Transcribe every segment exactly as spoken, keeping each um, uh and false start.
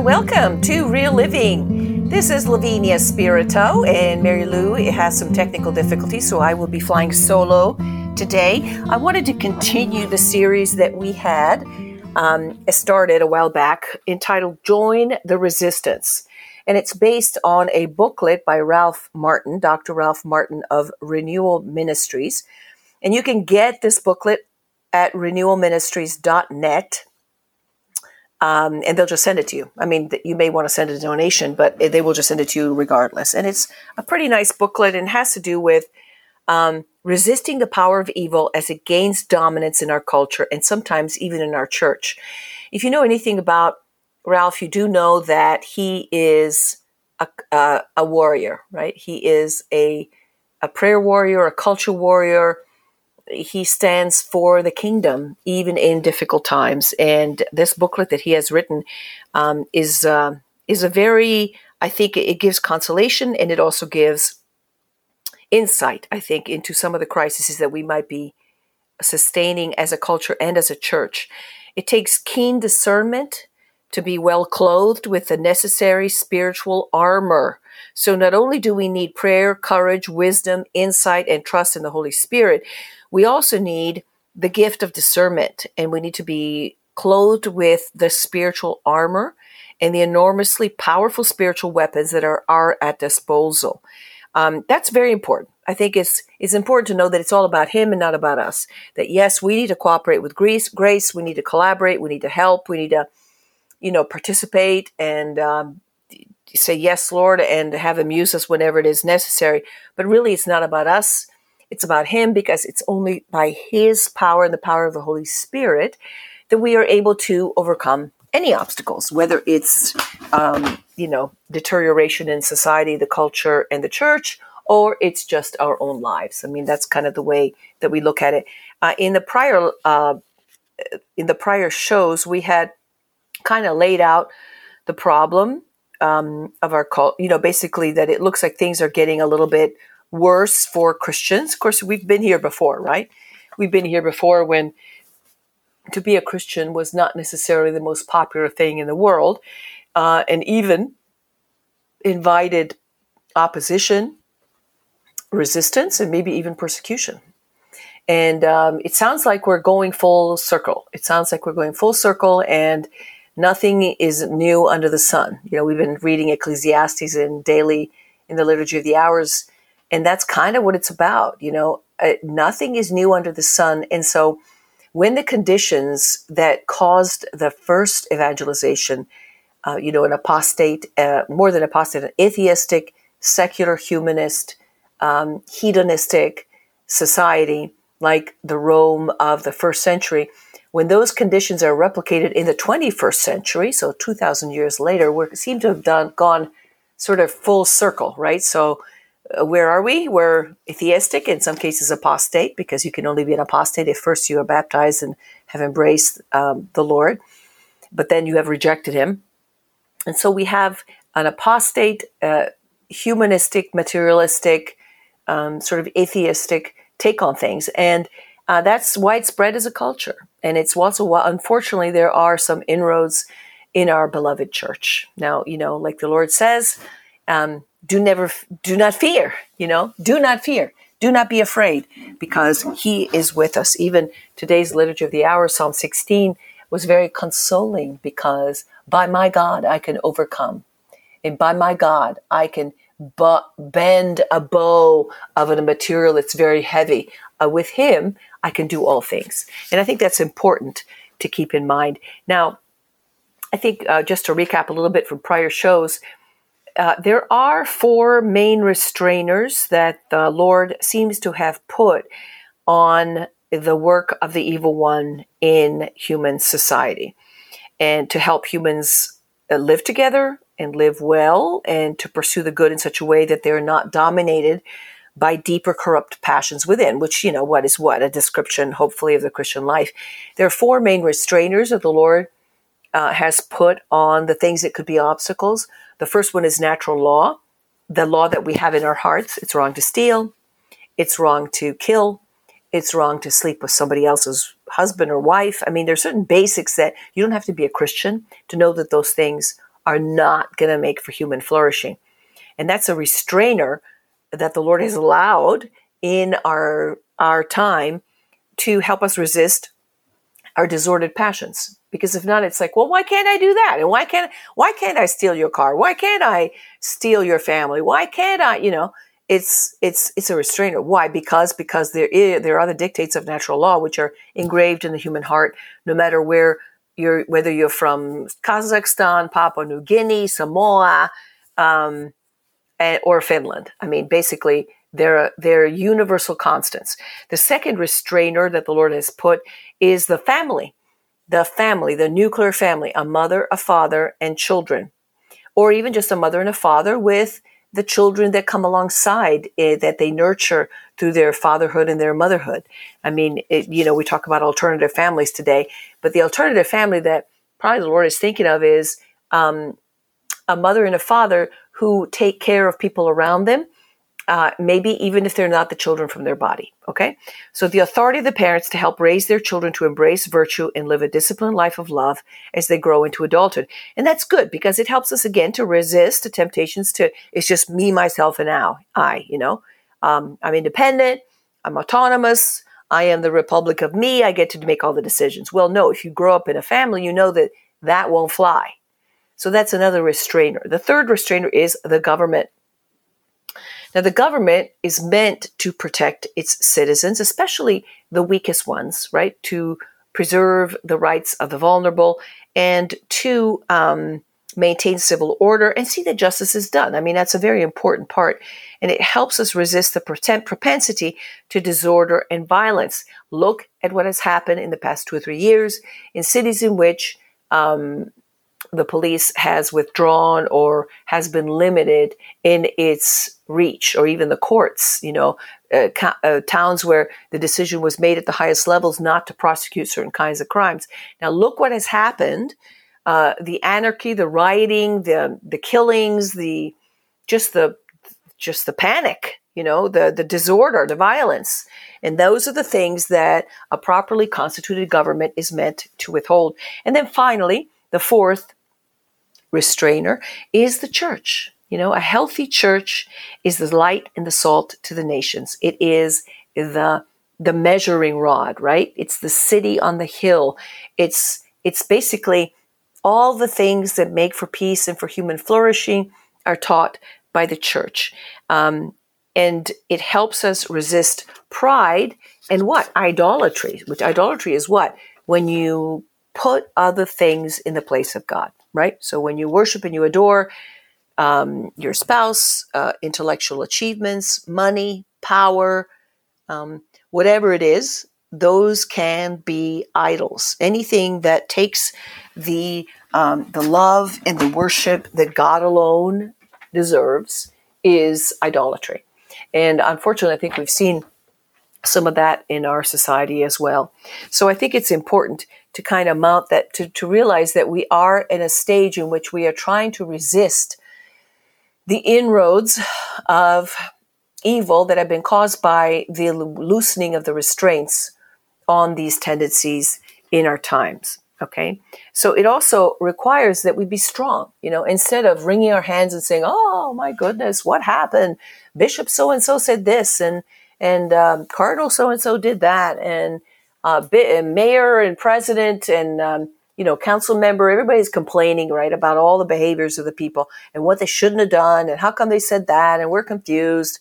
and welcome to Real Living. This is Lavinia Spirito, and Mary Lou has some technical difficulties, so I will be flying solo today. I wanted to continue the series that we had um, started a while back entitled Join the Resistance. And it's based on a booklet by Ralph Martin, Doctor Ralph Martin of Renewal Ministries. And you can get this booklet at renewal ministries dot net. Um, and they'll just send it to you. I mean, you may want to send a donation, but they will just send it to you regardless. And it's a pretty nice booklet and has to do with um, resisting the power of evil as it gains dominance in our culture and sometimes even in our church. If you know anything about Ralph, you do know that he is a, uh, a warrior, right? He is a a prayer warrior, a culture warrior. He stands for the kingdom, even in difficult times. And this booklet that he has written um, is uh, is a very, I think it gives consolation, and it also gives insight, I think, into some of the crises that we might be sustaining as a culture and as a church. It takes keen discernment to be well clothed with the necessary spiritual armor. So not only do we need prayer, courage, wisdom, insight, and trust in the Holy Spirit, we also need the gift of discernment, and we need to be clothed with the spiritual armor and the enormously powerful spiritual weapons that are, are at disposal. Um, that's very important. I think it's it's important to know that it's all about him and not about us. That yes, we need to cooperate with grace, grace, we need to collaborate, we need to help, we need to, you know, participate and um, say, yes, Lord, and have him use us whenever it is necessary. But really, it's not about us. It's about him, because it's only by his power and the power of the Holy Spirit that we are able to overcome any obstacles, whether it's, um, you know, deterioration in society, the culture, and the church, or it's just our own lives. I mean, that's kind of the way that we look at it. Uh, in the prior, uh, in the prior shows, we had kind of laid out the problem um, of our cult, you know, basically that it looks like things are getting a little bit worse for Christians. Of course, we've been here before, right? We've been here before when to be a Christian was not necessarily the most popular thing in the world, uh, and even invited opposition, resistance, and maybe even persecution. And um, it sounds like we're going full circle. It sounds like we're going full circle, and nothing is new under the sun. You know, we've been reading Ecclesiastes in daily in the Liturgy of the Hours. And that's kind of what it's about, you know, uh, nothing is new under the sun. And so when the conditions that caused the first evangelization, uh, you know, an apostate, uh, more than apostate, an atheistic, secular, humanist, um, hedonistic society, like the Rome of the first century, when those conditions are replicated in the twenty-first century, so two thousand years later, we seem to have done gone sort of full circle, right? So where are we? We're atheistic, in some cases apostate, because you can only be an apostate if first you are baptized and have embraced um, the Lord, but then you have rejected him. And so we have an apostate, uh, humanistic, materialistic, um, sort of atheistic take on things. And uh, that's widespread as a culture. And it's also, well, unfortunately, there are some inroads in our beloved church. Now, you know, like the Lord says, um, Do never, do not fear, you know, do not fear, do not be afraid, because he is with us. Even today's Liturgy of the Hour, Psalm sixteen, was very consoling, because by my God, I can overcome, and by my God, I can b- bend a bow of a material that's very heavy. Uh, with him, I can do all things. And I think that's important to keep in mind. Now, I think uh, just to recap a little bit from prior shows, Uh, there are four main restrainers that the Lord seems to have put on the work of the evil one in human society, and to help humans uh, live together and live well, and to pursue the good in such a way that they're not dominated by deeper corrupt passions within, which, you know, what is what? A description, hopefully, of the Christian life. There are four main restrainers that the Lord uh, has put on the things that could be obstacles. The first one is natural law, the law that we have in our hearts. It's wrong to steal. It's wrong to kill. It's wrong to sleep with somebody else's husband or wife. I mean, there's certain basics that you don't have to be a Christian to know that those things are not going to make for human flourishing. And that's a restrainer that the Lord has allowed in our our time to help us resist our disordered passions. Because if not, it's like, well, why can't I do that? And why can't why can't I steal your car? Why can't I steal your family? Why can't I, you know, it's it's it's a restrainer. Why? Because because there is, there are the dictates of natural law which are engraved in the human heart, no matter where you're, whether you're from Kazakhstan, Papua New Guinea, Samoa, um, and, or Finland. I mean, basically, they're they're universal constants. The second restrainer that the Lord has put is the family. The family, the nuclear family, a mother, a father, and children, or even just a mother and a father with the children that come alongside it, that they nurture through their fatherhood and their motherhood. I mean, it, you know, we talk about alternative families today, but the alternative family that probably the Lord is thinking of is um, a mother and a father who take care of people around them, uh, maybe even if they're not the children from their body. Okay. So the authority of the parents to help raise their children to embrace virtue and live a disciplined life of love as they grow into adulthood. And that's good because it helps us again to resist the temptations to, it's just me, myself, and now I, you know, um, I'm independent, I'm autonomous. I am the republic of me. I get to make all the decisions. Well, no, if you grow up in a family, you know that that won't fly. So that's another restrainer. The third restrainer is the government. Now, the government is meant to protect its citizens, especially the weakest ones, right? To preserve the rights of the vulnerable and to um, maintain civil order and see that justice is done. I mean, that's a very important part. And it helps us resist the pretend propensity to disorder and violence. Look at what has happened in the past two or three years in cities in which um, the police has withdrawn or has been limited in its reach, or even the courts, you know, uh, co- uh, towns where the decision was made at the highest levels not to prosecute certain kinds of crimes. Now, look what has happened. Uh, the anarchy, the rioting, the the killings, the just the just the panic, you know, the, the disorder, the violence. And those are the things that a properly constituted government is meant to withhold. And then finally, the fourth restrainer is the church. You know, a healthy church is the light and the salt to the nations. It is the the measuring rod, right? It's the city on the hill. It's it's basically all the things that make for peace and for human flourishing are taught by the church. Um, and it helps us resist pride and what? Idolatry, which idolatry is what? When you put other things in the place of God, right? So when you worship and you adore um, your spouse, uh, intellectual achievements, money, power, um, whatever it is, those can be idols. Anything that takes the um, the love and the worship that God alone deserves is idolatry. And unfortunately, I think we've seen some of that in our society as well. So I think it's important to kind of mount that, to, to realize that we are in a stage in which we are trying to resist the inroads of evil that have been caused by the loosening of the restraints on these tendencies in our times. Okay. So it also requires that we be strong, you know, instead of wringing our hands and saying, oh my goodness, what happened? Bishop so-and-so said this, and, and um, Cardinal so-and-so did that. And, Uh, mayor and president and, um, you know, council member, everybody's complaining, right, about all the behaviors of the people and what they shouldn't have done and how come they said that and we're confused.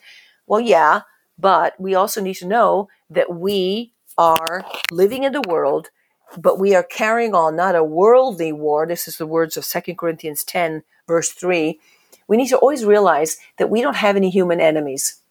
Well, yeah, but we also need to know that we are living in the world, but we are carrying on not a worldly war. This is the words of Second Corinthians ten, verse three. We need to always realize that we don't have any human enemies.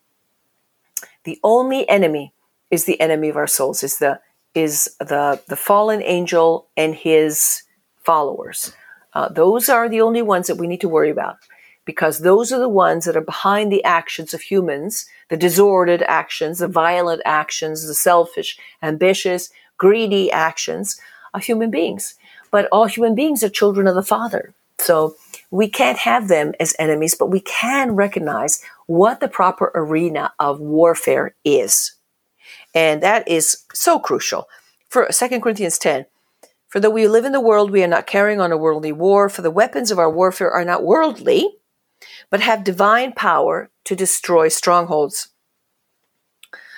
The only enemy is the enemy of our souls, is the is the, the fallen angel and his followers. Uh, those are the only ones that we need to worry about, because those are the ones that are behind the actions of humans, the disordered actions, the violent actions, the selfish, ambitious, greedy actions of human beings. But all human beings are children of the Father. So we can't have them as enemies, but we can recognize what the proper arena of warfare is. And that is so crucial. For Second Corinthians ten, For though we live in the world, we are not carrying on a worldly war, for the weapons of our warfare are not worldly, but have divine power to destroy strongholds.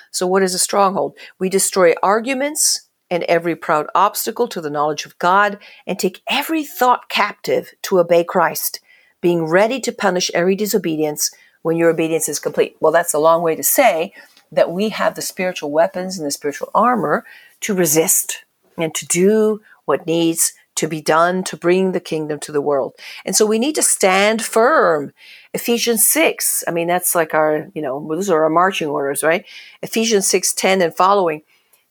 So what is a stronghold? We destroy arguments and every proud obstacle to the knowledge of God, and take every thought captive to obey Christ, being ready to punish every disobedience when your obedience is complete. Well, that's a long way to say that we have the spiritual weapons and the spiritual armor to resist and to do what needs to be done to bring the kingdom to the world. And so we need to stand firm. Ephesians six, I mean, that's like our, you know, those are our marching orders, right? Ephesians six ten and following.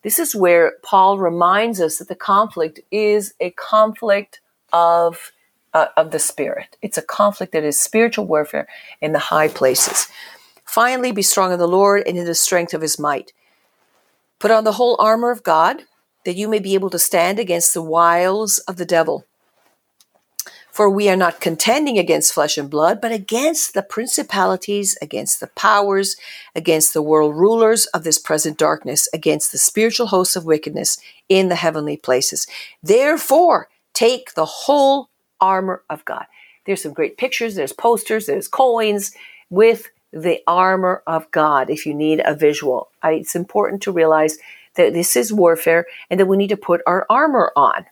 This is where Paul reminds us that the conflict is a conflict of uh, of the Spirit. It's a conflict that is spiritual warfare in the high places. Finally, be strong in the Lord and in the strength of his might. Put on the whole armor of God, that you may be able to stand against the wiles of the devil. For we are not contending against flesh and blood, but against the principalities, against the powers, against the world rulers of this present darkness, against the spiritual hosts of wickedness in the heavenly places. Therefore, take the whole armor of God. There's some great pictures, there's posters, there's coins with the armor of God if you need a visual. I, it's important to realize that this is warfare and that we need to put our armor on.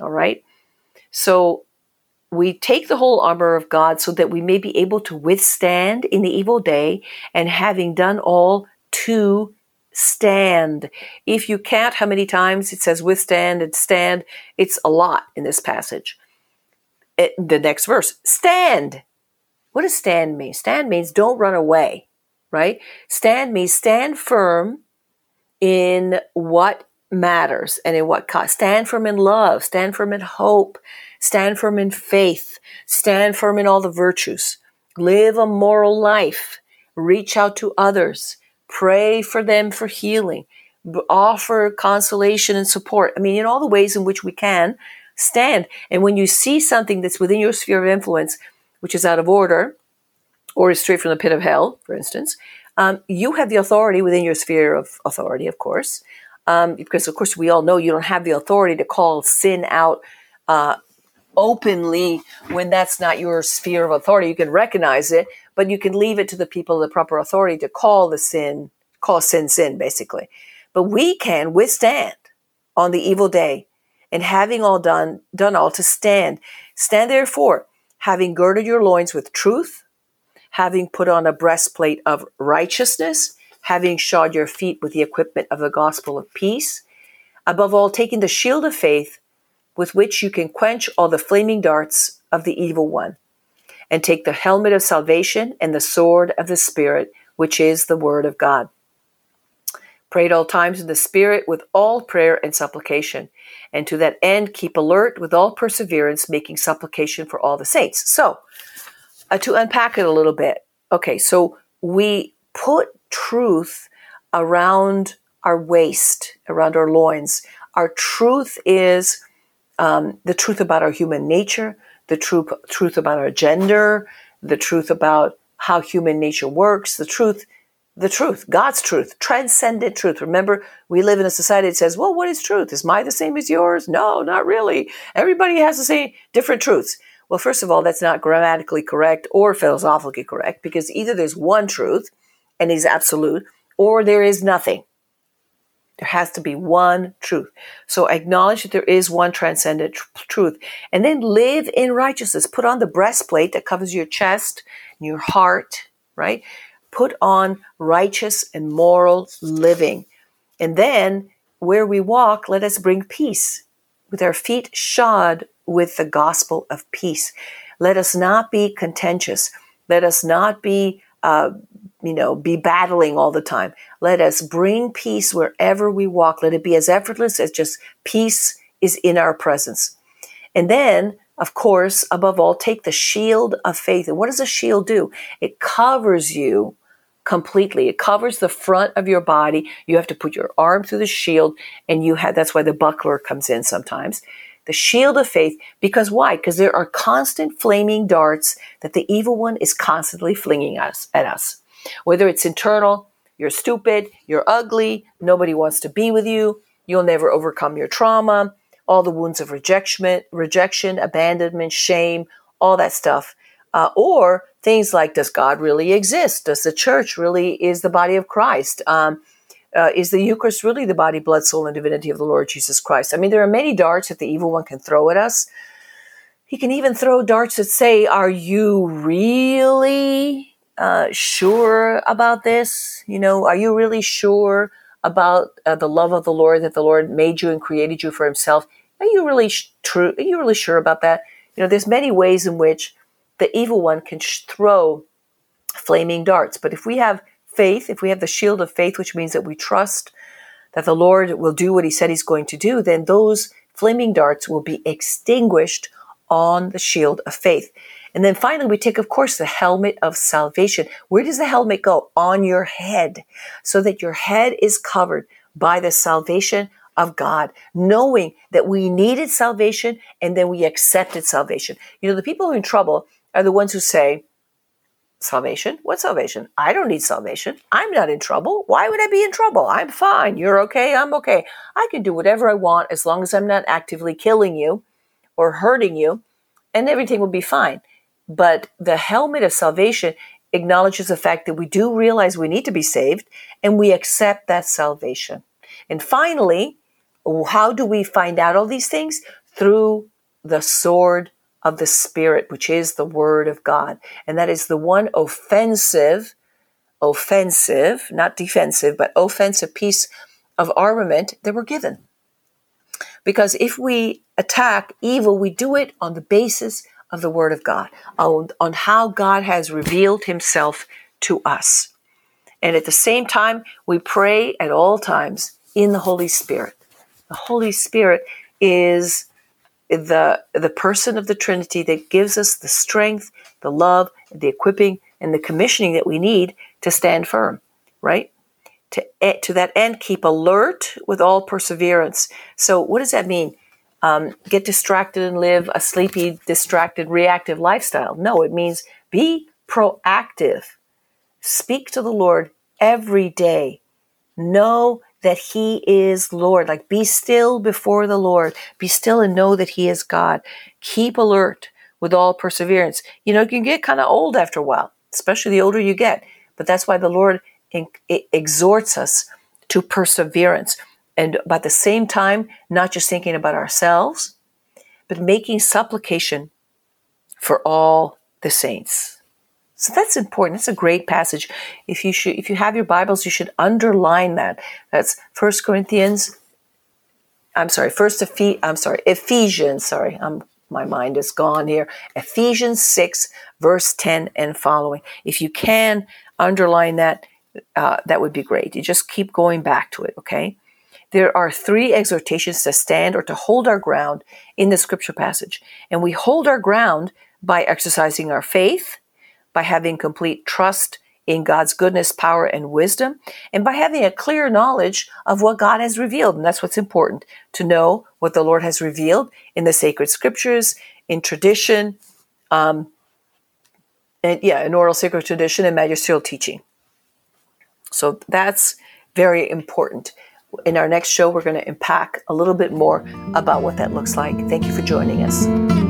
All right? So we take the whole armor of God so that we may be able to withstand in the evil day, and having done all, to stand. If you can't, how many times it says withstand and stand? It's a lot in this passage. It, the next verse, stand. What does stand mean? Stand means don't run away, right? Stand means stand firm in what matters and in what cause. Stand firm in love, stand firm in hope, stand firm in faith, stand firm in all the virtues, live a moral life, reach out to others, pray for them for healing, offer consolation and support. I mean, in all the ways in which we can, stand. And when you see something that's within your sphere of influence, which is out of order, or is straight from the pit of hell, for instance, um, you have the authority within your sphere of authority, of course, um, because, of course, we all know you don't have the authority to call sin out uh, openly when that's not your sphere of authority. You can recognize it, but you can leave it to the people of the proper authority to call the sin, call sin, sin, basically. But we can withstand on the evil day, and having all done, done all, to stand. Stand therefore, having girded your loins with truth, having put on a breastplate of righteousness, having shod your feet with the equipment of the gospel of peace, above all, taking the shield of faith, with which you can quench all the flaming darts of the evil one, and take the helmet of salvation and the sword of the Spirit, which is the word of God. Pray at all times in the Spirit with all prayer and supplication. And to that end, keep alert with all perseverance, making supplication for all the saints. So, uh, to unpack it a little bit. Okay, so we put truth around our waist, around our loins. Our truth is um, the truth about our human nature, the truth, truth about our gender, the truth about how human nature works, the truth The truth, God's truth, transcendent truth. Remember, we live in a society that says, well, what is truth? Is mine the same as yours? No, not really. Everybody has the same, different truths. Well, first of all, that's not grammatically correct or philosophically correct, because either there's one truth and it's absolute, or there is nothing. There has to be one truth. So acknowledge that there is one transcendent tr- truth, and then live in righteousness. Put on the breastplate that covers your chest and your heart, right? Put on righteous and moral living. And then, where we walk, let us bring peace, with our feet shod with the gospel of peace. Let us not be contentious. Let us not be, uh, you know, be battling all the time. Let us bring peace wherever we walk. Let it be as effortless as just peace is in our presence. And then, of course, above all, take the shield of faith. And what does a shield do? It covers you completely. It covers the front of your body. You have to put your arm through the shield, and you have, that's why the buckler comes in sometimes. The shield of faith, because why? Because there are constant flaming darts that the evil one is constantly flinging us at us. Whether it's internal, you're stupid, you're ugly, nobody wants to be with you, you'll never overcome your trauma, all the wounds of rejection, rejection, abandonment, shame, all that stuff. Uh, or things like, does God really exist? Does the church really is the body of Christ? Um, uh, is the Eucharist really the body, blood, soul, and divinity of the Lord Jesus Christ? I mean, there are many darts that the evil one can throw at us. He can even throw darts that say, are you really uh, sure about this? You know, are you really sure about uh, the love of the Lord, that the Lord made you and created you for himself? Are you really sh- true? Are you really sure about that? You know, there's many ways in which the evil one can sh- throw flaming darts. But if we have faith, if we have the shield of faith, which means that we trust that the Lord will do what he said he's going to do, then those flaming darts will be extinguished on the shield of faith. And then finally, we take, of course, the helmet of salvation. Where does the helmet go? On your head, so that your head is covered by the salvation of God, knowing that we needed salvation and then we accepted salvation. You know, the people who are in trouble are the ones who say, salvation? What salvation? I don't need salvation. I'm not in trouble. Why would I be in trouble? I'm fine. You're okay. I'm okay. I can do whatever I want as long as I'm not actively killing you or hurting you, and everything will be fine. But the helmet of salvation acknowledges the fact that we do realize we need to be saved, and we accept that salvation. And finally, how do we find out all these things? Through the sword of the Spirit, which is the Word of God. And that is the one offensive, offensive, not defensive, but offensive piece of armament that we're given. Because if we attack evil, we do it on the basis of the Word of God, on, on how God has revealed himself to us. And at the same time, we pray at all times in the Holy Spirit. The Holy Spirit is the, the person of the Trinity that gives us the strength, the love, the equipping, and the commissioning that we need to stand firm, right? To, to that end, keep alert with all perseverance. So what does that mean? Um, get distracted and live a sleepy, distracted, reactive lifestyle. No, it means be proactive. Speak to the Lord every day. Know that he is Lord. Like, be still before the Lord. Be still and know that he is God. Keep alert with all perseverance. You know, you can get kind of old after a while, especially the older you get. But that's why the Lord in- exhorts us to perseverance. And at the same time, not just thinking about ourselves, but making supplication for all the saints. So that's important. That's a great passage. If you should, if you have your Bibles, you should underline that. That's First Corinthians. I'm sorry, First Ephes. I'm sorry, Ephesians. Sorry, I'm, my mind is gone here. Ephesians six, verse ten and following. If you can underline that, uh, that would be great. You just keep going back to it. Okay. There are three exhortations to stand or to hold our ground in the scripture passage. And we hold our ground by exercising our faith, by having complete trust in God's goodness, power, and wisdom, and by having a clear knowledge of what God has revealed. And that's what's important, to know what the Lord has revealed in the sacred scriptures, in tradition, um, and yeah, in oral sacred tradition and magisterial teaching. So that's very important. In our next show, we're going to unpack a little bit more about what that looks like. Thank you for joining us.